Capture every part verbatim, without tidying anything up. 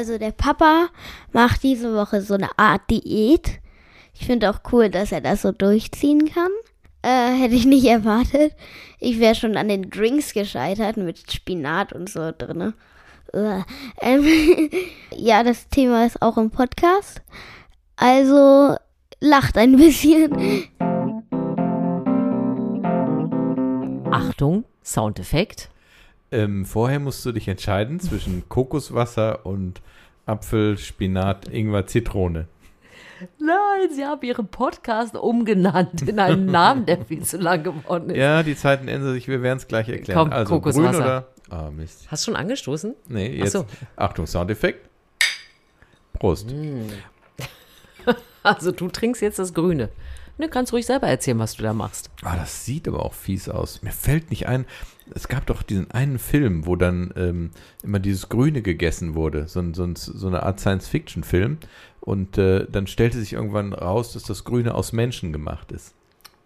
Also der Papa macht diese Woche so eine Art Diät. Ich finde auch cool, dass er das so durchziehen kann. Äh, hätte ich nicht erwartet. Ich wäre schon an den Drinks gescheitert mit Spinat und so drin. Ähm, ja, das Thema ist auch im Podcast. Also lacht ein bisschen. Achtung, Soundeffekt. Ähm, vorher musst du dich entscheiden zwischen Kokoswasser und Apfel, Spinat, Ingwer, Zitrone. Nein, sie haben ihren Podcast umgenannt in einen Namen, der viel zu lang geworden ist. Ja, die Zeiten ändern sich, wir werden es gleich erklären. Komm, also Kokoswasser. Grün oder? Ah, Mist. Hast du schon angestoßen? Nee, jetzt. So. Achtung, Soundeffekt. Prost. Mm. Also du trinkst jetzt das Grüne. Du kannst ruhig selber erzählen, was du da machst. Ah, das sieht aber auch fies aus. Mir fällt nicht ein, es gab doch diesen einen Film, wo dann ähm, immer dieses Grüne gegessen wurde. So, so, so eine Art Science-Fiction-Film. Und äh, dann stellte sich irgendwann raus, dass das Grüne aus Menschen gemacht ist.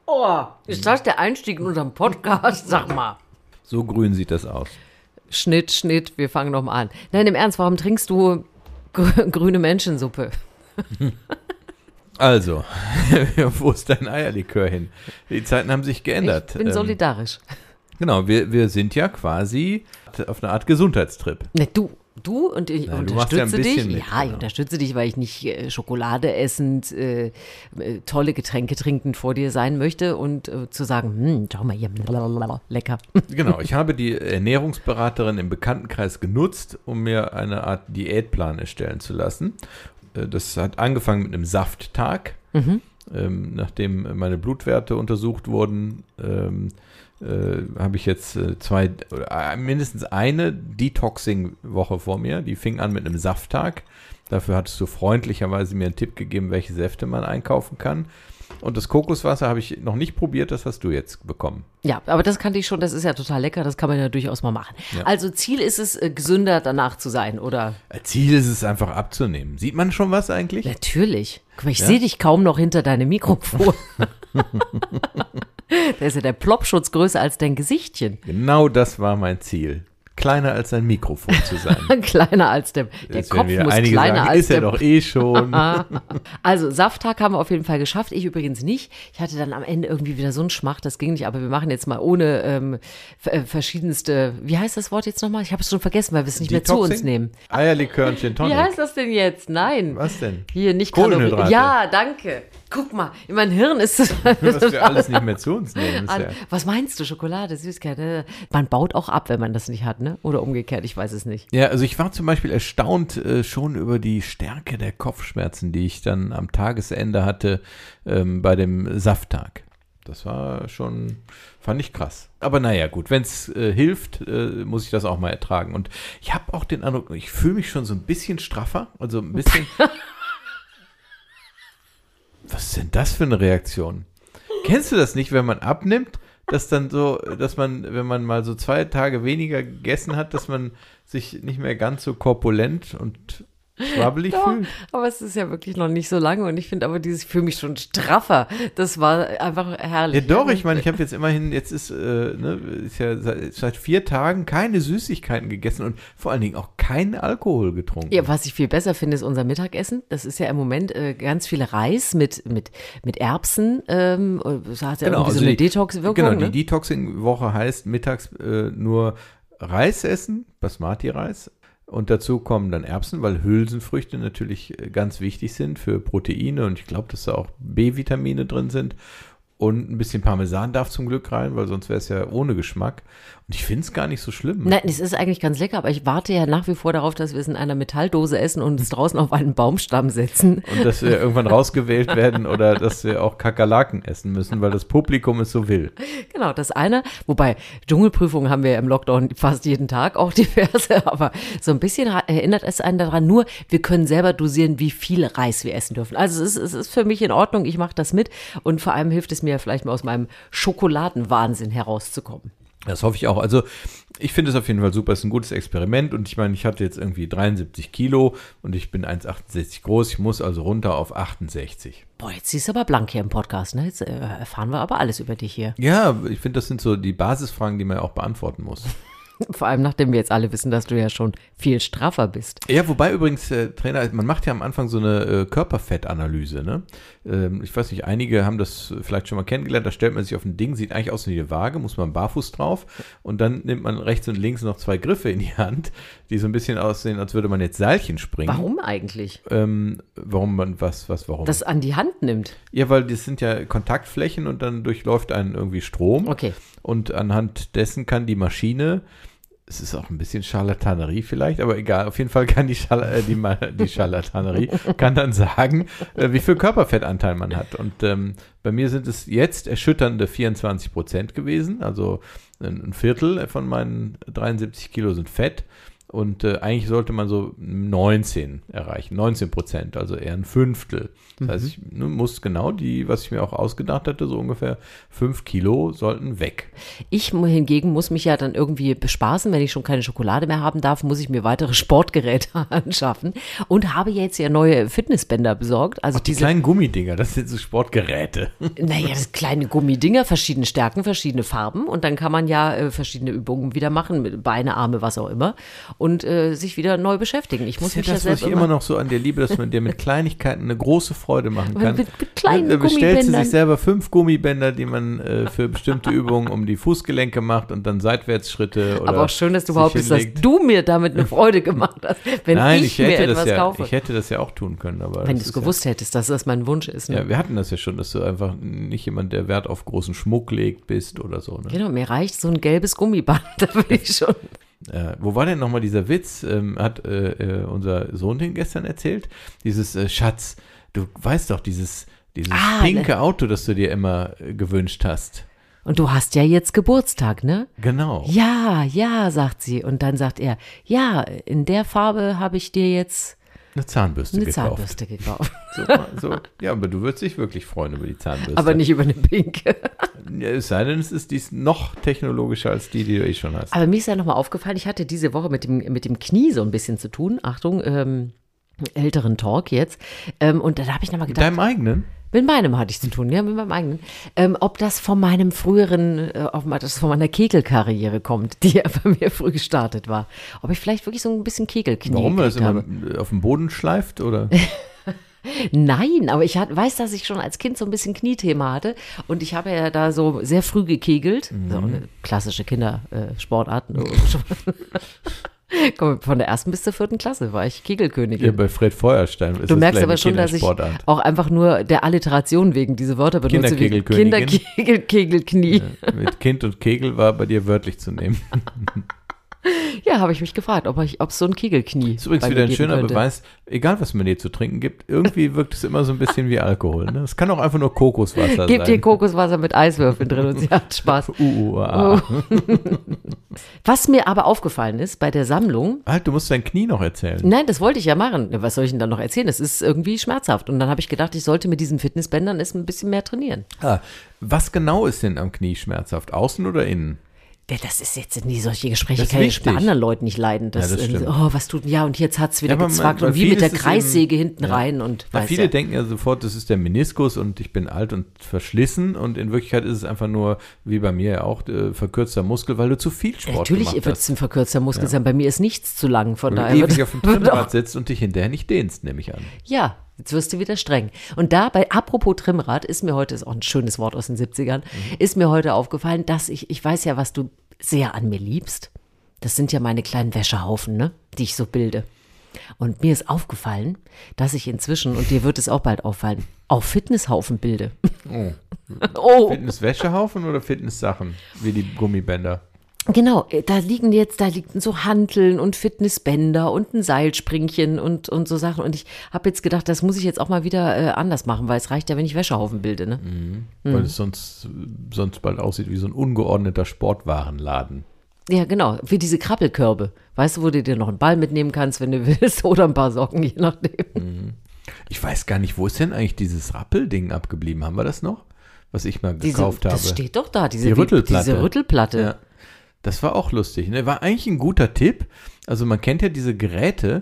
Oh, ist das der Einstieg in unserem Podcast? Sag mal. So grün sieht das aus. Schnitt, Schnitt, wir fangen nochmal an. Nein, im Ernst, warum trinkst du gr- grüne Menschensuppe? Also, wo ist dein Eierlikör hin? Die Zeiten haben sich geändert. Ich bin solidarisch. Genau, wir, wir sind ja quasi auf eine Art Gesundheitstrip. Ne, du, du und ich Na, unterstütze ja ein dich. Mit, ja, ich genau. unterstütze dich, weil ich nicht äh, Schokolade essend, äh, tolle Getränke trinkend vor dir sein möchte und äh, zu sagen, hm, schau mal hier, blablabla, lecker. Genau, ich habe die Ernährungsberaterin im Bekanntenkreis genutzt, um mir eine Art Diätplan erstellen zu lassen. Das hat angefangen mit einem Safttag, mhm. ähm, nachdem meine Blutwerte untersucht wurden, ähm, äh, habe ich jetzt zwei, äh, mindestens eine Detoxing-Woche vor mir, die fing an mit einem Safttag. Dafür hattest du freundlicherweise mir einen Tipp gegeben, welche Säfte man einkaufen kann. Und das Kokoswasser habe ich noch nicht probiert, das hast du jetzt bekommen. Ja, aber das kannte ich schon, das ist ja total lecker, das kann man ja durchaus mal machen. Ja. Also Ziel ist es, gesünder danach zu sein, oder? Ziel ist es, einfach abzunehmen. Sieht man schon was eigentlich? Natürlich. Guck mal, ich ja? sehe dich kaum noch hinter deinem Mikrofon. Da ist ja der Ploppschutz größer als dein Gesichtchen. Genau das war mein Ziel. Kleiner als ein Mikrofon zu sein. Kleiner als der, der Jetzt, Kopf muss kleiner sagen, als ist der. Ist ja doch eh schon. Also Safttag haben wir auf jeden Fall geschafft. Ich übrigens nicht. Ich hatte dann am Ende irgendwie wieder so einen Schmach, das ging nicht. Aber wir machen jetzt mal ohne ähm, verschiedenste, wie heißt das Wort jetzt nochmal? Ich habe es schon vergessen, weil wir es nicht Detoxing? Mehr zu uns nehmen. Eierlikör und Gin Tonic. Wie heißt das denn jetzt? Nein. Was denn? Hier nicht Kohlenhydrate. Ja, danke. Guck mal, in meinem Hirn ist es. Was wir alles nicht mehr zu uns nehmen. Bisher. Was meinst du? Schokolade, Süßigkeit. Man baut auch ab, wenn man das nicht hat, ne? Oder umgekehrt, ich weiß es nicht. Ja, also ich war zum Beispiel erstaunt äh, schon über die Stärke der Kopfschmerzen, die ich dann am Tagesende hatte ähm, bei dem Safttag. Das war schon, fand ich krass. Aber naja, gut, wenn es äh, hilft, äh, muss ich das auch mal ertragen. Und ich habe auch den Eindruck, ich fühle mich schon so ein bisschen straffer, also ein bisschen. Was ist denn das für eine Reaktion? Kennst du das nicht, wenn man abnimmt, dass dann so, dass man, wenn man mal so zwei Tage weniger gegessen hat, dass man sich nicht mehr ganz so korpulent und schwabbelig Doch, fühlt? Aber es ist ja wirklich noch nicht so lange und ich finde aber dieses, ich fühle mich schon straffer. Das war einfach herrlich. Ja doch, ich meine, ich habe jetzt immerhin, jetzt ist, äh, ne, ist ja seit, seit vier Tagen keine Süßigkeiten gegessen und vor allen Dingen auch keinen Alkohol getrunken. Ja, was ich viel besser finde, ist unser Mittagessen. Das ist ja im Moment äh, ganz viel Reis mit, mit, mit Erbsen. Ähm, das hat ja genau, irgendwie also so eine die, Detox-Wirkung. Genau, ne? Die Detoxing-Woche heißt mittags äh, nur Reis essen, Basmati-Reis. Und dazu kommen dann Erbsen, weil Hülsenfrüchte natürlich ganz wichtig sind für Proteine und ich glaube, dass da auch B-Vitamine drin sind. Und ein bisschen Parmesan darf zum Glück rein, weil sonst wäre es ja ohne Geschmack. Und ich finde es gar nicht so schlimm. Nein, es ist eigentlich ganz lecker, aber ich warte ja nach wie vor darauf, dass wir es in einer Metalldose essen und es draußen auf einen Baumstamm setzen. Und dass wir irgendwann rausgewählt werden oder dass wir auch Kakerlaken essen müssen, weil das Publikum es so will. Genau, das eine. Wobei, Dschungelprüfungen haben wir ja im Lockdown fast jeden Tag, auch diverse. Aber so ein bisschen erinnert es einen daran. Nur, wir können selber dosieren, wie viel Reis wir essen dürfen. Also es ist, es ist für mich in Ordnung, ich mache das mit. Und vor allem hilft es mir vielleicht mal aus meinem Schokoladenwahnsinn herauszukommen. Das hoffe ich auch. Also ich finde es auf jeden Fall super. Es ist ein gutes Experiment. Und ich meine, ich hatte jetzt irgendwie dreiundsiebzig Kilo und ich bin eins Komma achtundsechzig groß. Ich muss also runter auf achtundsechzig. Boah, jetzt siehst du aber blank hier im Podcast, ne? Jetzt äh, erfahren wir aber alles über dich hier. Ja, ich finde, das sind so die Basisfragen, die man ja auch beantworten muss. Vor allem, nachdem wir jetzt alle wissen, dass du ja schon viel straffer bist. Ja, wobei übrigens, äh, Trainer, man macht ja am Anfang so eine äh, Körperfettanalyse, ne? Ähm, ich weiß nicht, einige haben das vielleicht schon mal kennengelernt, da stellt man sich auf ein Ding, sieht eigentlich aus wie eine Waage, muss man barfuß drauf und dann nimmt man rechts und links noch zwei Griffe in die Hand, die so ein bisschen aussehen, als würde man jetzt Seilchen springen. Warum eigentlich? Ähm, warum man, was, was, warum? Das an die Hand nimmt? Ja, weil das sind ja Kontaktflächen und dann durchläuft einen irgendwie Strom. Okay. Und anhand dessen kann die Maschine, es ist auch ein bisschen Scharlatanerie vielleicht, aber egal, auf jeden Fall kann die, Schala, die, die Scharlatanerie, kann dann sagen, wie viel Körperfettanteil man hat. Und ähm, bei mir sind es jetzt erschütternde vierundzwanzig Prozent gewesen, also ein Viertel von meinen dreiundsiebzig Kilo sind Fett. Und äh, eigentlich sollte man so neunzehn erreichen, neunzehn Prozent, also eher ein Fünftel. Das mhm. heißt, ich ne, muss genau die, was ich mir auch ausgedacht hatte, so ungefähr fünf Kilo sollten weg. Ich hingegen muss mich ja dann irgendwie bespaßen, wenn ich schon keine Schokolade mehr haben darf, muss ich mir weitere Sportgeräte anschaffen und habe jetzt ja neue Fitnessbänder besorgt. Also Ach, die diese, kleinen Gummidinger, das sind so Sportgeräte. Naja, das kleine Gummidinger, verschiedene Stärken, verschiedene Farben und dann kann man ja äh, verschiedene Übungen wieder machen, mit Beine, Arme, was auch immer. Und äh, sich wieder neu beschäftigen. Ich muss mich ja selbst. Das ist ja das, was ich immer noch so an dir liebe, dass man dir mit Kleinigkeiten eine große Freude machen kann. Mit, mit kleinen Gummibändern. Bestellt sie sich selber fünf Gummibänder, die man äh, für bestimmte Übungen um die Fußgelenke macht und dann Seitwärtsschritte. Oder aber auch schön, dass du überhaupt bist, dass du mir damit eine Freude gemacht hast, wenn Nein, ich, ich mir etwas ja, kaufe. Ich hätte das ja auch tun können. Aber wenn du es gewusst ja, hättest, dass das mein Wunsch ist. Ne? Ja, wir hatten das ja schon, dass du einfach nicht jemand, der Wert auf großen Schmuck legt, bist oder so. Ne? Genau, mir reicht so ein gelbes Gummiband, da will ich schon... Äh, wo war denn nochmal dieser Witz, ähm, hat äh, äh, unser Sohn den gestern erzählt, dieses äh, Schatz, du weißt doch, dieses, dieses ah, pinke ne. Auto, das du dir immer äh, gewünscht hast. Und du hast ja jetzt Geburtstag, ne? Genau. Ja, ja, sagt sie und dann sagt er, ja, in der Farbe habe ich dir jetzt eine Zahnbürste eine gekauft. Zahnbürste gekauft. so, so. Ja, aber du würdest dich wirklich freuen über die Zahnbürste. Aber nicht über eine pinke. Ja, es sei denn, es ist dies noch technologischer als die, die du eh schon hast. Aber mir ist ja nochmal aufgefallen, ich hatte diese Woche mit dem, mit dem Knie so ein bisschen zu tun. Achtung, ähm, älteren Talk jetzt. Ähm, und da habe ich nochmal gedacht. Mit deinem eigenen? Mit meinem hatte ich zu tun, ja, mit meinem eigenen. Ähm, ob das von meinem früheren, äh, ob das von meiner Kegelkarriere kommt, die ja bei mir früh gestartet war. Ob ich vielleicht wirklich so ein bisschen Kegelknie Warum, weil es immer auf dem Boden schleift, oder? Nein, aber ich hat, weiß, dass ich schon als Kind so ein bisschen Kniethema hatte und ich habe ja da so sehr früh gekegelt, mhm. so eine klassische Kindersportart. Äh, Komm, von der ersten bis zur vierten Klasse war ich Kegelkönigin. Ja, bei Fred Feuerstein ist Du merkst aber schon, dass ich auch einfach nur der Alliteration wegen diese Wörter benutze. Kinderkegelkönigin. Kinderkegelkegelknie. Ja, mit Kind und Kegel war bei dir wörtlich zu nehmen. Ja, habe ich mich gefragt, ob es so ein Kegelknie. Das ist übrigens wieder ein schöner könnte. Beweis, egal was man dir zu trinken gibt, irgendwie wirkt es immer so ein bisschen wie Alkohol. Ne? Es kann auch einfach nur Kokoswasser Gib sein. Gib dir Kokoswasser mit Eiswürfeln drin und sie hat Spaß. Uah. Was mir aber aufgefallen ist bei der Sammlung. Halt, du musst dein Knie noch erzählen. Nein, das wollte ich ja machen. Was soll ich denn dann noch erzählen? Das ist irgendwie schmerzhaft. Und dann habe ich gedacht, ich sollte mit diesen Fitnessbändern erst ein bisschen mehr trainieren. Ah, was genau ist denn am Knie schmerzhaft? Außen oder innen? Das ist jetzt nie solche Gespräche, kann ich bei anderen Leuten nicht leiden. Dass, ja, das stimmt. Oh, was tut, ja, und jetzt hat es wieder ja, gezwackt man, und wie mit der Kreissäge eben, hinten ja. rein. Und weil weiß viele ja. denken ja sofort, das ist der Meniskus und ich bin alt und verschlissen und in Wirklichkeit ist es einfach nur, wie bei mir auch, äh, verkürzter Muskel, weil du zu viel Sport Natürlich gemacht hast. Natürlich wird es ein verkürzter Muskel ja. sein, bei mir ist nichts zu lang. Von daher ewig auf dem Trimmrad sitzt und dich hinterher nicht dehnst, nehme ich an. Ja. Jetzt wirst du wieder streng. Und dabei, apropos Trimmrad, ist mir heute, ist auch ein schönes Wort aus den siebzigern, mhm. ist mir heute aufgefallen, dass ich, ich weiß ja, was du sehr an mir liebst. Das sind ja meine kleinen Wäschehaufen, ne, die ich so bilde. Und mir ist aufgefallen, dass ich inzwischen, und dir wird es auch bald auffallen, auch Fitnesshaufen bilde. Oh. oh. Fitnesswäschehaufen oder Fitnesssachen, wie die Gummibänder? Genau, da liegen jetzt, da liegen so Hanteln und Fitnessbänder und ein Seilspringchen und, und so Sachen. Und ich habe jetzt gedacht, das muss ich jetzt auch mal wieder äh, anders machen, weil es reicht ja, wenn ich Wäschehaufen bilde. Ne? Mhm. Mhm. Weil es sonst, sonst bald aussieht wie so ein ungeordneter Sportwarenladen. Ja, genau, wie diese Krabbelkörbe. Weißt du, wo du dir noch einen Ball mitnehmen kannst, wenn du willst, oder ein paar Socken, je nachdem. Mhm. Ich weiß gar nicht, wo ist denn eigentlich dieses Rappelding abgeblieben? Haben wir das noch? Was ich mal diese, gekauft habe. Das steht doch da, diese, die Rüttelplatte. Diese Rüttelplatte. Ja. Das war auch lustig, ne? War eigentlich ein guter Tipp. Also man kennt ja diese Geräte,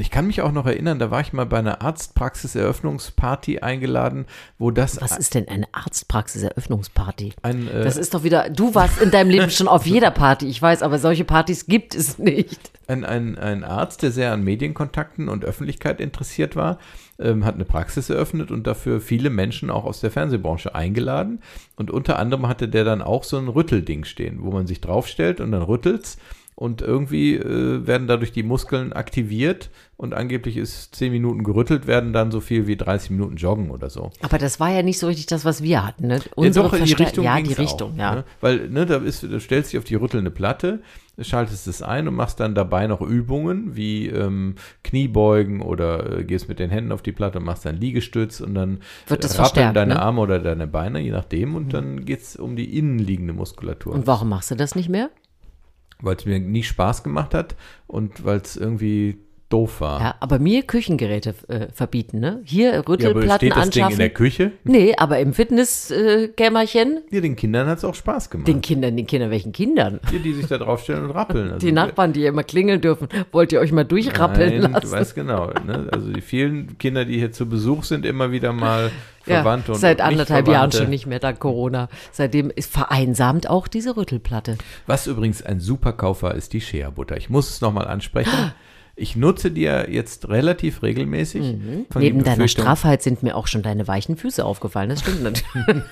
Ich kann mich auch noch erinnern, da war ich mal bei einer Arztpraxiseröffnungsparty eingeladen, wo das... Was ist denn eine Arztpraxiseröffnungsparty? Ein, äh, das ist doch wieder... Du warst in deinem Leben schon auf jeder Party, ich weiß, aber solche Partys gibt es nicht. Ein, ein, ein Arzt, der sehr an Medienkontakten und Öffentlichkeit interessiert war, ähm, hat eine Praxis eröffnet und dafür viele Menschen auch aus der Fernsehbranche eingeladen. Und unter anderem hatte der dann auch so ein Rüttelding stehen, wo man sich draufstellt und dann rüttelt's. Und irgendwie äh, werden dadurch die Muskeln aktiviert und angeblich ist zehn Minuten gerüttelt, werden dann so viel wie dreißig Minuten joggen oder so. Aber das war ja nicht so richtig das, was wir hatten. Ne? Unsere ja, doch, Verste- die Richtung ja, die Richtung, auch, ja. Ne? Weil ne, da, ist, da stellst du dich auf die rüttelnde Platte, schaltest es ein und machst dann dabei noch Übungen wie ähm, Kniebeugen oder äh, gehst mit den Händen auf die Platte und machst dann Liegestütz und dann rappeln deine ne? Arme oder deine Beine, je nachdem. Und mhm. dann geht es um die innenliegende Muskulatur. Und warum machst du das nicht mehr? Weil es mir nie Spaß gemacht hat und weil es irgendwie doof war. Ja, aber mir Küchengeräte äh, verbieten, ne? Hier Rüttelplatten anschaffen. Ja, aber steht das anschaffen. Ding in der Küche? Nee, aber im Fitnesskämmerchen. Äh, ja, den Kindern hat es auch Spaß gemacht. Den Kindern, den Kindern, welchen Kindern? Die, die sich da draufstellen und rappeln. Also die Nachbarn, die immer klingeln dürfen. Wollt ihr euch mal durchrappeln nein, lassen? Du weißt genau, ne? Also die vielen Kinder, die hier zu Besuch sind, immer wieder mal Verwandte ja, und seit anderthalb Jahren schon nicht mehr, dank Corona. Seitdem ist vereinsamt auch diese Rüttelplatte. Was übrigens ein super Kauf war, ist die Shea-Butter. Ich muss es nochmal ansprechen. Ich nutze die ja jetzt relativ regelmäßig. Mhm. Neben deiner Straffheit sind mir auch schon deine weichen Füße aufgefallen. Das stimmt natürlich.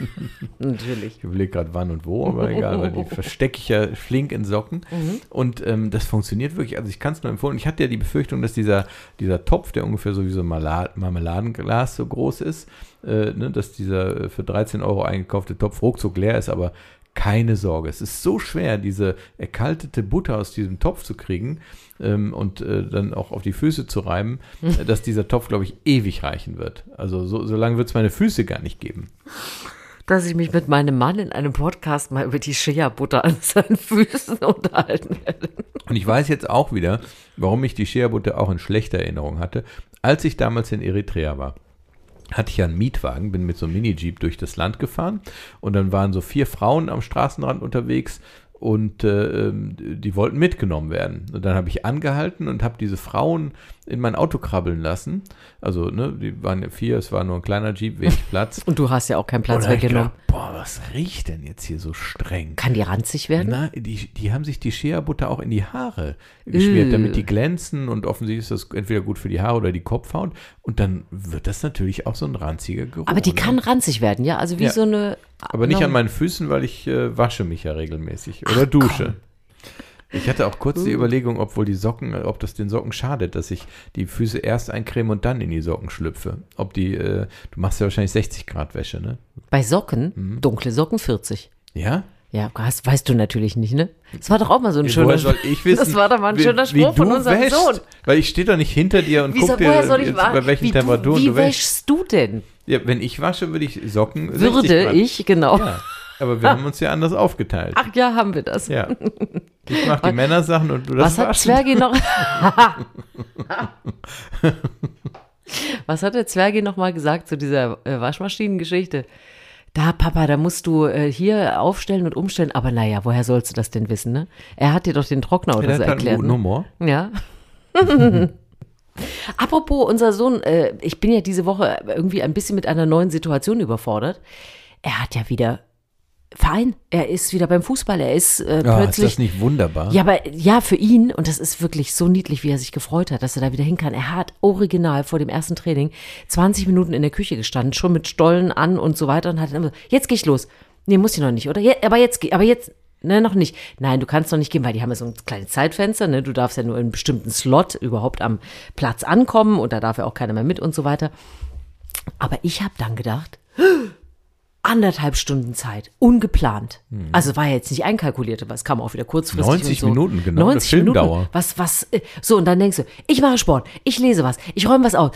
natürlich. Ich überlege gerade wann und wo, aber egal, weil die verstecke ich ja flink in Socken. Mhm. Und ähm, das funktioniert wirklich. Also ich kann es nur empfehlen. Ich hatte ja die Befürchtung, dass dieser, dieser Topf, der ungefähr sowieso Marmeladenglas so groß ist, äh, ne, dass dieser für dreizehn Euro eingekaufte Topf ruckzuck leer ist, aber keine Sorge, es ist so schwer, diese erkaltete Butter aus diesem Topf zu kriegen ähm, und äh, dann auch auf die Füße zu reiben, äh, dass dieser Topf, glaube ich, ewig reichen wird. Also so, so lange wird es meine Füße gar nicht geben. Dass ich mich mit meinem Mann in einem Podcast mal über die Shea-Butter an seinen Füßen unterhalten werde. Und ich weiß jetzt auch wieder, warum ich die Shea-Butter auch in schlechter Erinnerung hatte, als ich damals in Eritrea war. Hatte ich ja einen Mietwagen, bin mit so einem Mini-Jeep durch das Land gefahren und dann waren so vier Frauen am Straßenrand unterwegs und äh, die wollten mitgenommen werden. Und dann habe ich angehalten und habe diese Frauen in mein Auto krabbeln lassen. Also, ne, die waren ja vier, es war nur ein kleiner Jeep, wenig Platz. Und du hast ja auch keinen Platz weggenommen. Ich gedacht, boah, was riecht denn jetzt hier so streng? Kann die ranzig werden? Na, die, die haben sich die Shea-Butter auch in die Haare geschmiert, Üh. damit die glänzen und offensichtlich ist das entweder gut für die Haare oder die Kopfhaut. Und dann wird das natürlich auch so ein ranziger Geruch. Aber die ne? kann ranzig werden, ja? Also wie ja. so eine... Aber nicht an meinen Füßen, weil ich äh, wasche mich ja regelmäßig oder Ach, dusche. Komm. Ich hatte auch kurz die Überlegung, obwohl die Socken, ob das den Socken schadet, dass ich die Füße erst eincreme und dann in die Socken schlüpfe. Ob die, äh, du machst ja wahrscheinlich sechzig Grad Wäsche, ne? Bei Socken, mhm. dunkle Socken vierzig. Ja? Ja, das weißt du natürlich nicht, ne? Das war doch auch mal so ein schöner Spruch. Das war doch mal ein wie, schöner Spruch von unserem wäschst, Sohn. Weil ich stehe doch nicht hinter dir und gucke dir, jetzt, bei welchen wie Temperaturen du, wie du wäschst. Wie wäschst du denn? Ja, wenn ich wasche, würde ich Socken Würde ich, genau. Ja, aber wir haben uns ja anders aufgeteilt. Ach ja, haben wir das. Ja. Ich mache die Männersachen und du das Was hat Zwergi noch? Was hat der Zwergi noch mal gesagt zu dieser äh, Waschmaschinengeschichte? Da, Papa, da musst du äh, hier aufstellen und umstellen. Aber naja, woher sollst du das denn wissen, ne? Er hat dir doch den Trockner oder ja, so erklärt. Einen guten Humor. Ja. Apropos, unser Sohn, äh, ich bin ja diese Woche irgendwie ein bisschen mit einer neuen Situation überfordert. Er hat ja wieder Verein. Er ist wieder beim Fußball. Er ist äh, oh, plötzlich. Ist das nicht wunderbar? Ja, aber ja, für ihn. Und das ist wirklich so niedlich, wie er sich gefreut hat, dass er da wieder hin kann. Er hat original vor dem ersten Training zwanzig Minuten in der Küche gestanden, schon mit Stollen an und so weiter und hat dann immer gesagt, jetzt gehe ich los. Nee, muss ich noch nicht, oder? Ja, aber jetzt, aber jetzt, ne, noch nicht. Nein, du kannst noch nicht gehen, weil die haben ja so ein kleines Zeitfenster, ne? Du darfst ja nur in einem bestimmten Slot überhaupt am Platz ankommen und da darf ja auch keiner mehr mit und so weiter. Aber ich habe dann gedacht, anderthalb Stunden Zeit, ungeplant. Hm. Also war ja jetzt nicht einkalkuliert, aber es kam auch wieder kurzfristig. neunzig und so. Minuten, genau. neunzig Filmdauer. Minuten, was, was, so und dann denkst du, ich mache Sport, ich lese was, ich räume was aus.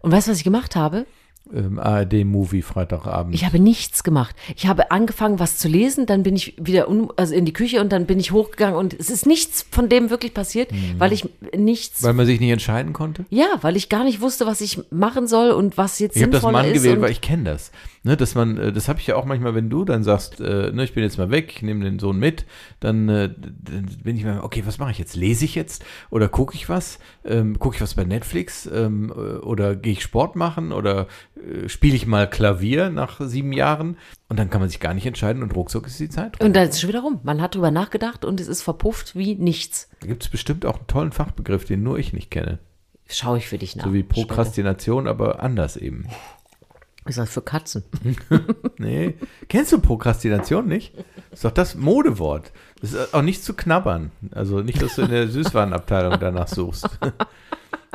Und weißt du, was ich gemacht habe? Ähm, A R D-Movie Freitagabend. Ich habe nichts gemacht. Ich habe angefangen, was zu lesen, dann bin ich wieder un- also in die Küche und dann bin ich hochgegangen und es ist nichts von dem wirklich passiert, mhm. weil ich nichts... Weil man sich nicht entscheiden konnte? Ja, weil ich gar nicht wusste, was ich machen soll und was jetzt sinnvoll ist. Ich habe das Mann gewählt, weil ich kenne das. Ne, dass man, das habe ich ja auch manchmal, wenn du dann sagst, äh, ne, ich bin jetzt mal weg, ich nehme den Sohn mit, dann, äh, dann bin ich mal, okay, was mache ich jetzt? Lese ich jetzt? Oder gucke ich was? Ähm, gucke ich was bei Netflix? Ähm, oder gehe ich Sport machen? Oder spiele ich mal Klavier nach sieben Jahren und dann kann man sich gar nicht entscheiden und ruckzuck ist die Zeit rum. Und dann ist es schon wieder rum. Man hat drüber nachgedacht und es ist verpufft wie nichts. Da gibt es bestimmt auch einen tollen Fachbegriff, den nur ich nicht kenne. Schaue ich für dich nach. So wie Prokrastination, aber anders eben. Ist das für Katzen? Nee. Kennst du Prokrastination nicht? Ist doch das Modewort. Das ist auch nicht zu knabbern. Also nicht, dass du in der Süßwarenabteilung danach suchst.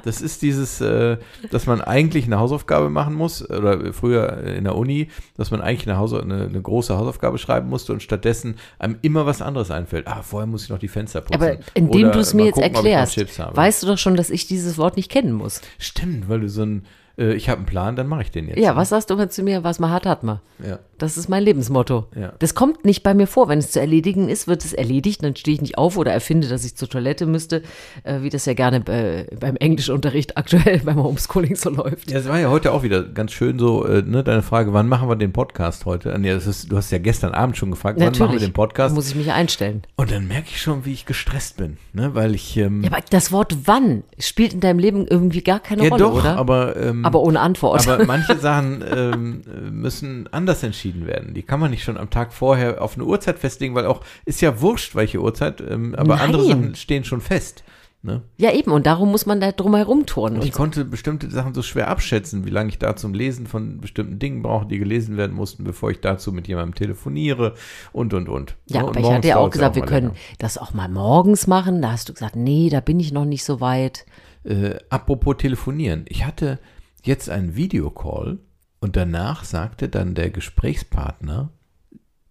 Das ist dieses, äh, dass man eigentlich eine Hausaufgabe machen muss, oder früher in der Uni, dass man eigentlich eine, Haus- eine, eine große Hausaufgabe schreiben musste und stattdessen einem immer was anderes einfällt. Ah, vorher muss ich noch die Fenster putzen. Aber indem du es mir gucken, jetzt erklärst, weißt du doch schon, dass ich dieses Wort nicht kennen muss. Stimmt, weil du so ein, äh, ich habe einen Plan, dann mache ich den jetzt. Ja, was sagst du immer zu mir, was man hat, hat man. Ja. Das ist mein Lebensmotto. Ja. Das kommt nicht bei mir vor. Wenn es zu erledigen ist, wird es erledigt. Dann stehe ich nicht auf oder erfinde, dass ich zur Toilette müsste, äh, wie das ja gerne äh, beim Englischunterricht aktuell beim Homeschooling so läuft. Ja, es war ja heute auch wieder ganz schön so, äh, ne, deine Frage, wann machen wir den Podcast heute? Ja, das ist, du hast ja gestern Abend schon gefragt, natürlich, wann machen wir den Podcast? Muss ich mich einstellen. Und dann merke ich schon, wie ich gestresst bin, ne, weil ich... Ähm, ja, aber das Wort wann spielt in deinem Leben irgendwie gar keine ja, Rolle, doch, oder? Aber, ähm, aber ohne Antwort. Aber manche Sachen ähm, müssen anders entschieden werden. Die kann man nicht schon am Tag vorher auf eine Uhrzeit festlegen, weil auch ist ja wurscht, welche Uhrzeit, ähm, aber Nein. andere Sachen stehen schon fest. Ne? Ja eben, und darum muss man da drum herum turnen. Ich konnte bestimmte Sachen so schwer abschätzen, wie lange ich da zum Lesen von bestimmten Dingen brauche, die gelesen werden mussten, bevor ich dazu mit jemandem telefoniere und, und, und. Ja, und aber ich hatte ja auch gesagt, auch wir können länger. das auch mal morgens machen. Da hast du gesagt, nee, da bin ich noch nicht so weit. Äh, apropos telefonieren. Ich hatte jetzt einen Videocall. Und danach sagte dann der Gesprächspartner,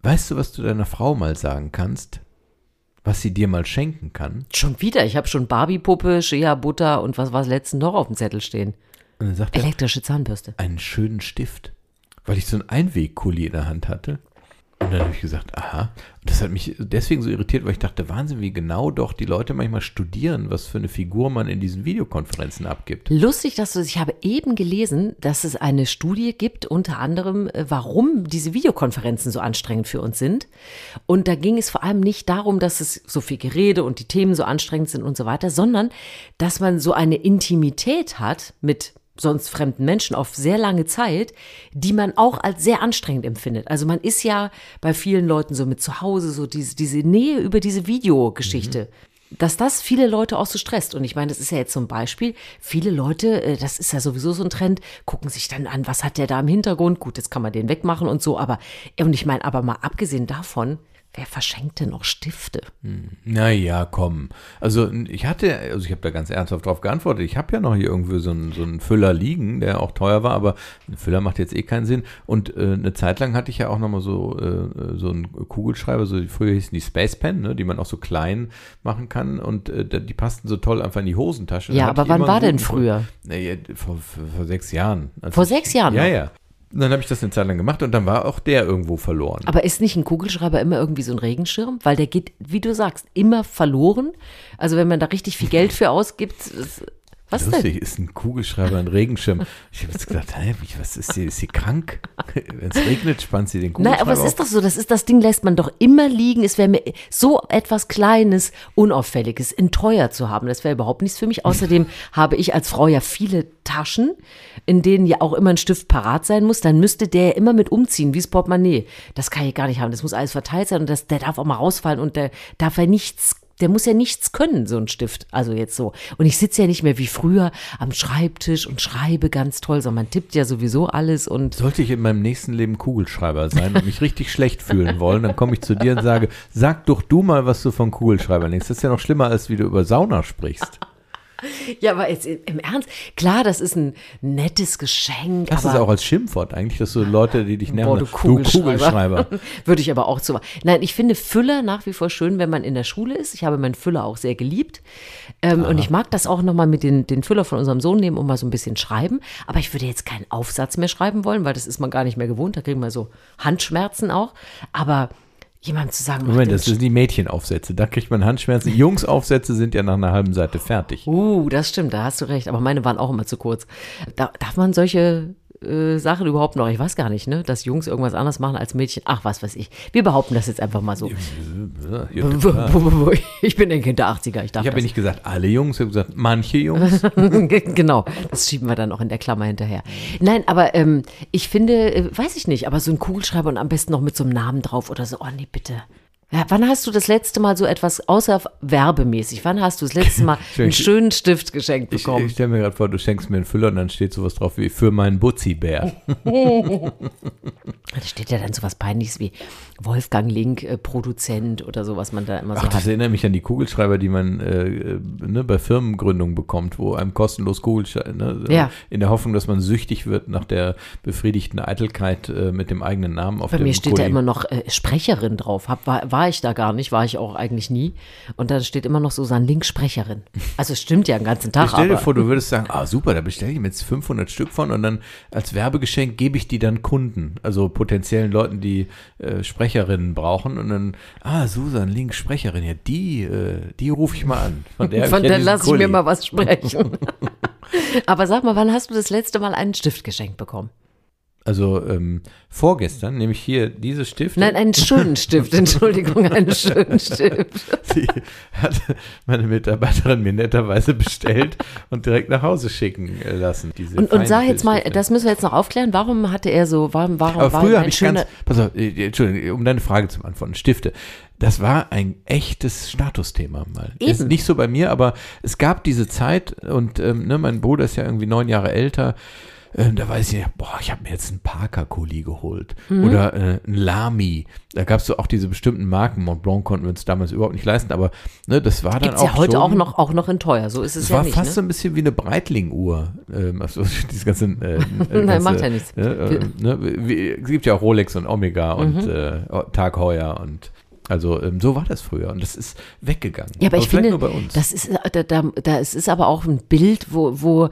weißt du, was du deiner Frau mal sagen kannst, was sie dir mal schenken kann? Schon wieder, ich habe schon Barbie-Puppe, Shea-Butter und was war letztens noch auf dem Zettel stehen. Und dann sagt er, elektrische Zahnbürste. Einen schönen Stift, weil ich so einen Einwegkuli in der Hand hatte. Und dann habe ich gesagt, aha. Und das hat mich deswegen so irritiert, weil ich dachte, Wahnsinn, wie genau doch die Leute manchmal studieren, was für eine Figur man in diesen Videokonferenzen abgibt. Lustig, dass du das, ich habe eben gelesen, dass es eine Studie gibt, unter anderem, warum diese Videokonferenzen so anstrengend für uns sind. Und da ging es vor allem nicht darum, dass es so viel Gerede und die Themen so anstrengend sind und so weiter, sondern dass man so eine Intimität hat mit sonst fremden Menschen auf sehr lange Zeit, die man auch als sehr anstrengend empfindet. Also man ist ja bei vielen Leuten so mit zu Hause, so diese, diese Nähe über diese Videogeschichte, mhm. dass das viele Leute auch so stresst. Und ich meine, das ist ja jetzt so ein Beispiel. Viele Leute, das ist ja sowieso so ein Trend, gucken sich dann an, was hat der da im Hintergrund? Gut, jetzt kann man den wegmachen und so. Aber, und ich meine, aber mal abgesehen davon, wer verschenkt denn noch Stifte? Hm. Naja, komm. Also ich hatte, also ich habe da ganz ernsthaft drauf geantwortet. Ich habe ja noch hier irgendwie so einen, so einen Füller liegen, der auch teuer war, aber ein Füller macht jetzt eh keinen Sinn. Und äh, eine Zeit lang hatte ich ja auch nochmal so, äh, so einen Kugelschreiber, so früher hießen die Space Pen, ne, die man auch so klein machen kann. Und äh, die passten so toll einfach in die Hosentasche. Ja, aber wann war denn früher? Naja, vor, vor, vor sechs Jahren. Also vor sechs Jahren? Ja, noch? ja. Dann habe ich das eine Zeit lang gemacht und dann war auch der irgendwo verloren. Aber ist nicht ein Kugelschreiber immer irgendwie so ein Regenschirm? Weil der geht, wie du sagst, immer verloren. Also wenn man da richtig viel Geld für ausgibt, was Lustig, denn? Lustig, ist ein Kugelschreiber ein Regenschirm. Ich habe jetzt gedacht, hey, was ist sie, ist sie krank? Wenn es regnet, spannt sie den Kugelschreiber auf. Nein, aber es ist doch so, das ist das Ding, lässt man doch immer liegen. Es wäre mir so etwas Kleines, Unauffälliges, in teuer zu haben. Das wäre überhaupt nichts für mich. Außerdem habe ich als Frau ja viele Taschen, in denen ja auch immer ein Stift parat sein muss, dann müsste der ja immer mit umziehen, wie das Portemonnaie. Das kann ich gar nicht haben. Das muss alles verteilt sein und das, der darf auch mal rausfallen und der darf ja nichts, der muss ja nichts können, so ein Stift. Also jetzt so. Und ich sitze ja nicht mehr wie früher am Schreibtisch und schreibe ganz toll, sondern man tippt ja sowieso alles und. Sollte ich in meinem nächsten Leben Kugelschreiber sein und mich richtig schlecht fühlen wollen, dann komme ich zu dir und sage, sag doch du mal, was du von Kugelschreibern denkst. Das ist ja noch schlimmer, als wie du über Sauna sprichst. Ja, aber jetzt im Ernst, klar, das ist ein nettes Geschenk. Das ist auch als Schimpfwort eigentlich, dass so Leute, die dich nerven, boah, du Kugelschreiber. Du Kugelschreiber. Würde ich aber auch zu. Nein, ich finde Füller nach wie vor schön, wenn man in der Schule ist. Ich habe meinen Füller auch sehr geliebt. Ähm, und ich mag das auch nochmal mit den, den Füller von unserem Sohn nehmen und mal so ein bisschen schreiben. Aber ich würde jetzt keinen Aufsatz mehr schreiben wollen, weil das ist man gar nicht mehr gewohnt. Da kriegen wir so Handschmerzen auch. Aber jemandem zu sagen, Moment, das sind die Mädchenaufsätze, da kriegt man Handschmerzen. Jungsaufsätze sind ja nach einer halben Seite fertig. Uh, das stimmt, da hast du recht, aber meine waren auch immer zu kurz. Da, darf man solche äh, Sachen überhaupt noch? Ich weiß gar nicht, ne, dass Jungs irgendwas anderes machen als Mädchen. Ach, was weiß ich. Wir behaupten das jetzt einfach mal so. Ich bin ein Kind der achtziger, ich darf das. Ich habe ja nicht gesagt, alle Jungs, ich habe gesagt, manche Jungs. Genau, das schieben wir dann auch in der Klammer hinterher. Nein, aber ähm, ich finde, äh, weiß ich nicht, aber so ein Kugelschreiber und am besten noch mit so einem Namen drauf oder so, oh nee, bitte. Ja, wann hast du das letzte Mal so etwas, außer werbemäßig, wann hast du das letzte Mal einen schönen Stift geschenkt bekommen? Ich, ich stelle mir gerade vor, du schenkst mir einen Füller und dann steht sowas drauf wie für meinen Butzi-Bär. Da steht ja dann sowas Peinliches wie Wolfgang Link, äh, Produzent oder so, was man da immer so Ach, hat. Das erinnert mich an die Kugelschreiber, die man äh, ne, bei Firmengründungen bekommt, wo einem kostenlos Kugelschreiber, ne, ja. In der Hoffnung, dass man süchtig wird nach der befriedigten Eitelkeit äh, mit dem eigenen Namen. Auf bei dem mir steht Kollegen. Da immer noch äh, Sprecherin drauf, Hab, war, war War ich da gar nicht, war ich auch eigentlich nie. Und da steht immer noch so Susanne Link Sprecherin. Also es stimmt ja den ganzen Tag. Ich stell dir aber vor, du würdest sagen, ah super, da bestelle ich mir jetzt fünfhundert Stück von und dann als Werbegeschenk gebe ich die dann Kunden, also potenziellen Leuten, die äh, Sprecherinnen brauchen. Und dann, ah Susanne Link Sprecherin, ja die, äh, die rufe ich mal an. Von der, der lasse ich mir mal was sprechen. Aber sag mal, wann hast du das letzte Mal einen Stift geschenkt bekommen? Also ähm, vorgestern, nämlich hier diese Stifte. Nein, einen schönen Stift, Entschuldigung, einen schönen Stift. Die hat meine Mitarbeiterin mir netterweise bestellt und direkt nach Hause schicken lassen. Diese und und sag jetzt mal, das müssen wir jetzt noch aufklären, warum hatte er so, warum, warum Aber früher war ein schöner... Pass auf, Entschuldigung, um deine Frage zu beantworten, Stifte. Das war ein echtes Statusthema mal. Eben. Ist nicht so bei mir, aber es gab diese Zeit und ähm, ne, mein Bruder ist ja irgendwie neun Jahre älter. Ähm, da weiß ich, boah, ich habe mir jetzt einen Parker-Kuli geholt mhm. oder äh, einen Lamy. Da gab es so auch diese bestimmten Marken. Mont Blanc konnten wir uns damals überhaupt nicht leisten, aber ne, das war dann Gibt's auch ja heute schon, auch noch auch noch in teuer. So ist es ja nicht. Es war fast ne? so ein bisschen wie eine Breitling-Uhr. Ähm, also dieses ganze. Äh, Nein, ganze, macht ja nichts. Ne, äh, ne, wie, es gibt ja auch Rolex und Omega mhm. und äh, Tag Heuer und. Also ähm, so war das früher und das ist weggegangen. Ja, aber, aber ich finde, nur bei uns. Das ist, da, da, da, es ist aber auch ein Bild, wo, wo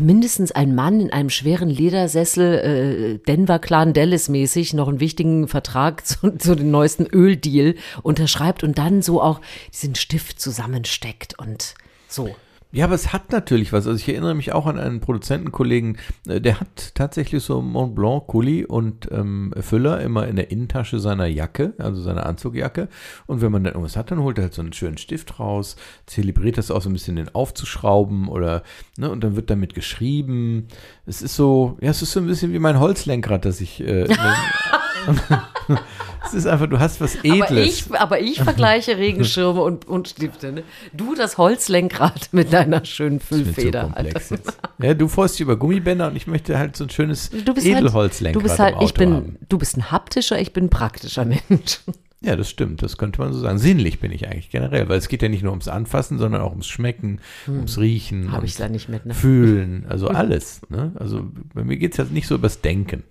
mindestens ein Mann in einem schweren Ledersessel äh, Denver Clan Dallas mäßig noch einen wichtigen Vertrag zu, zu dem neuesten Öldeal unterschreibt und dann so auch diesen Stift zusammensteckt und so. Ja, aber es hat natürlich was. Also ich erinnere mich auch an einen Produzentenkollegen, der hat tatsächlich so Mont Blanc Kuli und ähm, Füller immer in der Innentasche seiner Jacke, also seiner Anzugjacke. Und wenn man dann irgendwas hat, dann holt er halt so einen schönen Stift raus, zelebriert das auch so ein bisschen, den aufzuschrauben oder, ne, und dann wird damit geschrieben. Es ist so, ja, es ist so ein bisschen wie mein Holzlenkrad, dass ich, äh, Es ist einfach, du hast was Edles. Aber ich, aber ich vergleiche Regenschirme und, und Stifte. Ne? Du das Holzlenkrad mit deiner schönen Füllfeder. Das ist so ja, du freust dich über Gummibänder und ich möchte halt so ein schönes Edelholzlenkrad halt, halt, im Auto ich bin, haben. Du bist ein haptischer, ich bin ein praktischer Mensch. Ja, das stimmt, das könnte man so sagen. Sinnlich bin ich eigentlich generell, weil es geht ja nicht nur ums Anfassen, sondern auch ums Schmecken, hm. ums Riechen, Hab ums ich da nicht mit, ne? Fühlen, also alles. Ne? Also bei mir geht es halt nicht so übers Denken.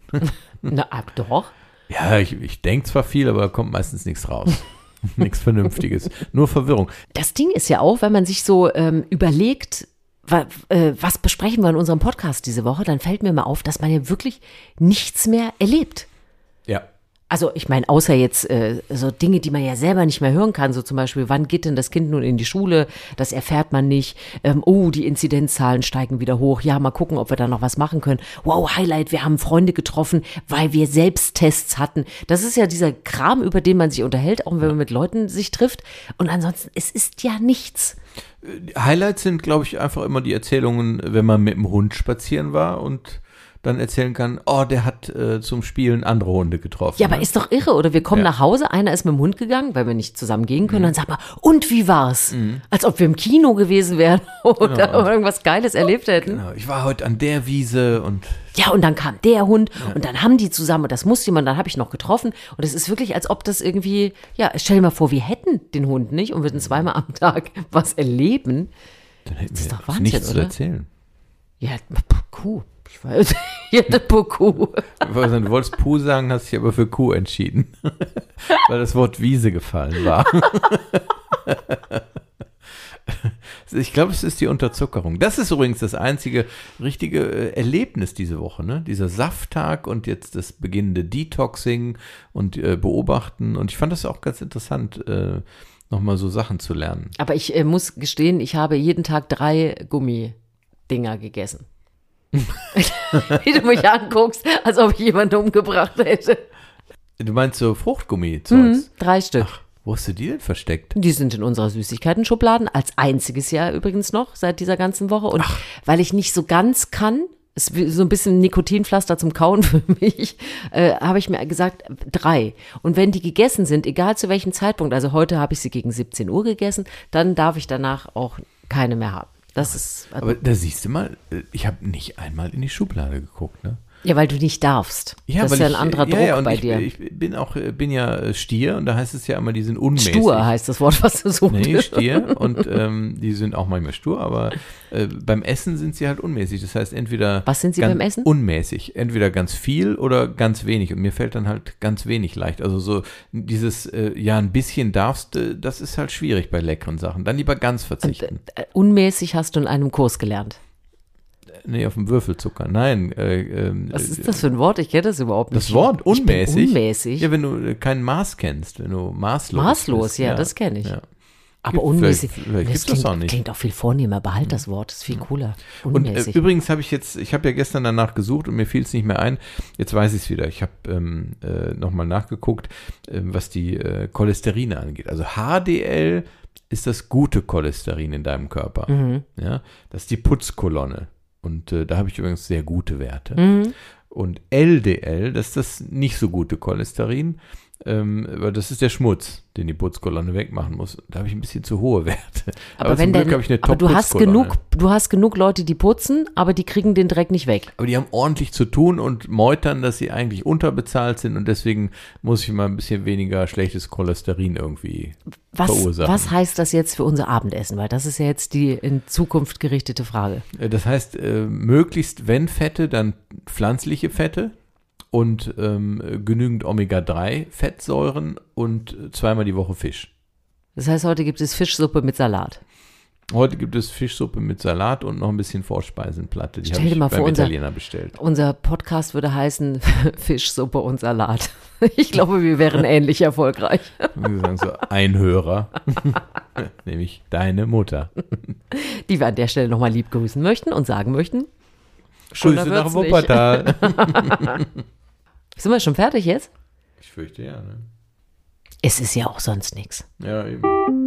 Na, ab doch. Ja, ich, ich denke zwar viel, aber da kommt meistens nichts raus. Nichts Vernünftiges. Nur Verwirrung. Das Ding ist ja auch, wenn man sich so ähm, überlegt, wa, äh, was besprechen wir in unserem Podcast diese Woche, dann fällt mir mal auf, dass man ja wirklich nichts mehr erlebt. Ja. Also ich meine, außer jetzt äh, so Dinge, die man ja selber nicht mehr hören kann, so zum Beispiel, wann geht denn das Kind nun in die Schule, das erfährt man nicht, ähm, oh, die Inzidenzzahlen steigen wieder hoch, ja, mal gucken, ob wir da noch was machen können, wow, Highlight, wir haben Freunde getroffen, weil wir Selbsttests hatten, das ist ja dieser Kram, über den man sich unterhält, auch wenn man mit Leuten sich trifft und ansonsten, es ist ja nichts. Highlights sind, glaube ich, einfach immer die Erzählungen, wenn man mit dem Hund spazieren war und dann erzählen kann, oh, der hat äh, zum Spielen andere Hunde getroffen. Ja, ne? Aber ist doch irre, oder? Wir kommen ja. nach Hause, einer ist mit dem Hund gegangen, weil wir nicht zusammen gehen können, mhm. dann sagt man, und wie war's? Mhm. Als ob wir im Kino gewesen wären oder genau. irgendwas Geiles erlebt hätten. Genau, ich war heute an der Wiese und... Ja, und dann kam der Hund ja. und dann haben die zusammen, und das muss jemand, dann habe ich noch getroffen. Und es ist wirklich, als ob das irgendwie, ja, stell dir mal vor, wir hätten den Hund nicht und würden zweimal am Tag was erleben. Dann hätten wir doch Wahnsinn, nichts oder? zu erzählen. Ja, Puh. Ich weiß, ich hätte Puh. Also, du wolltest Puh sagen, hast dich aber für Kuh entschieden. Weil das Wort Wiese gefallen war. Ich glaube, es ist die Unterzuckerung. Das ist übrigens das einzige richtige Erlebnis diese Woche, ne? Dieser Safttag und jetzt das beginnende Detoxing und äh, Beobachten. Und ich fand das auch ganz interessant, äh, nochmal so Sachen zu lernen. Aber ich äh, muss gestehen, ich habe jeden Tag drei Gummidinger gegessen. Wie du mich anguckst, als ob ich jemanden umgebracht hätte. Du meinst so Fruchtgummi-Zeugs? Mhm, drei Stück. Ach. Wo hast du die denn versteckt? Die sind in unserer Süßigkeiten-Schubladen, als einziges Jahr übrigens noch, seit dieser ganzen Woche. Und Ach. weil ich nicht so ganz kann, ist so ein bisschen Nikotinpflaster zum Kauen für mich, äh, habe ich mir gesagt, drei. Und wenn die gegessen sind, egal zu welchem Zeitpunkt, also heute habe ich sie gegen siebzehn Uhr gegessen, dann darf ich danach auch keine mehr haben. Das ist, also Aber da siehst du mal, ich habe nicht einmal in die Schublade geguckt, ne? Ja, weil du nicht darfst. Ja, das ist ja ein ich, anderer Druck ja, ja, und bei ich, dir. Ich bin auch bin ja Stier und da heißt es ja immer, die sind unmäßig. Stur heißt das Wort, was du suchst. Nee, Stier und ähm, die sind auch manchmal stur, aber äh, beim Essen sind sie halt unmäßig. Das heißt entweder Was sind sie ganz beim Essen? Unmäßig, entweder ganz viel oder ganz wenig und mir fällt dann halt ganz wenig leicht. Also so dieses äh, ja ein bisschen darfst, äh, das ist halt schwierig bei leckeren Sachen. Dann lieber ganz verzichten. Und, äh, unmäßig hast du in einem Kurs gelernt. Nee, auf dem Würfelzucker. Nein. Äh, äh, Was ist das für ein Wort? Ich kenne das überhaupt nicht. Das Wort unmäßig? Ich bin unmäßig. Ja, wenn du kein Maß kennst, wenn du maßlos Maßlos, bist, ja, ja, das kenne ich. Ja. Aber unmäßig. Vielleicht, vielleicht das klingt, das auch nicht. Klingt auch viel vornehmer. Behalt das Wort, das ist viel cooler. Unmäßig. Und äh, übrigens habe ich jetzt, ich habe ja gestern danach gesucht und mir fiel es nicht mehr ein. Jetzt weiß ich es wieder. Ich habe ähm, äh, nochmal nachgeguckt, äh, was die äh, Cholesterine angeht. Also H D L ist das gute Cholesterin in deinem Körper. Mhm. Ja, das ist die Putzkolonne. Und äh, da habe ich übrigens sehr gute Werte. Mhm. Und L D L, das ist das nicht so gute Cholesterin, ähm, weil das ist der Schmutz, den die Putzkolonne wegmachen muss. Da habe ich ein bisschen zu hohe Werte. Aber, aber wenn zum Glück habe ich eine Top-Putzkolonne. Aber du hast genug, du hast genug Leute, die putzen, aber die kriegen den Dreck nicht weg. Aber die haben ordentlich zu tun und meutern, dass sie eigentlich unterbezahlt sind und deswegen muss ich mal ein bisschen weniger schlechtes Cholesterin irgendwie was, verursachen. Was heißt das jetzt für unser Abendessen? Weil das ist ja jetzt die in Zukunft gerichtete Frage. Das heißt, äh, möglichst wenn Fette, dann pflanzliche Fette. Und ähm, genügend Omega drei Fettsäuren und zweimal die Woche Fisch. Das heißt, heute gibt es Fischsuppe mit Salat. Heute gibt es Fischsuppe mit Salat und noch ein bisschen Vorspeisenplatte. Die habe ich beim unser, Italiener bestellt. Unser Podcast würde heißen Fischsuppe und Salat. Ich glaube, wir wären ähnlich erfolgreich. Wir sagen so, ein Hörer, nämlich deine Mutter. Die wir an der Stelle nochmal lieb grüßen möchten und sagen möchten, Grüße nach Wuppertal. Sind wir schon fertig jetzt? Ich fürchte ja, ne? Es ist ja auch sonst nichts. Ja, eben.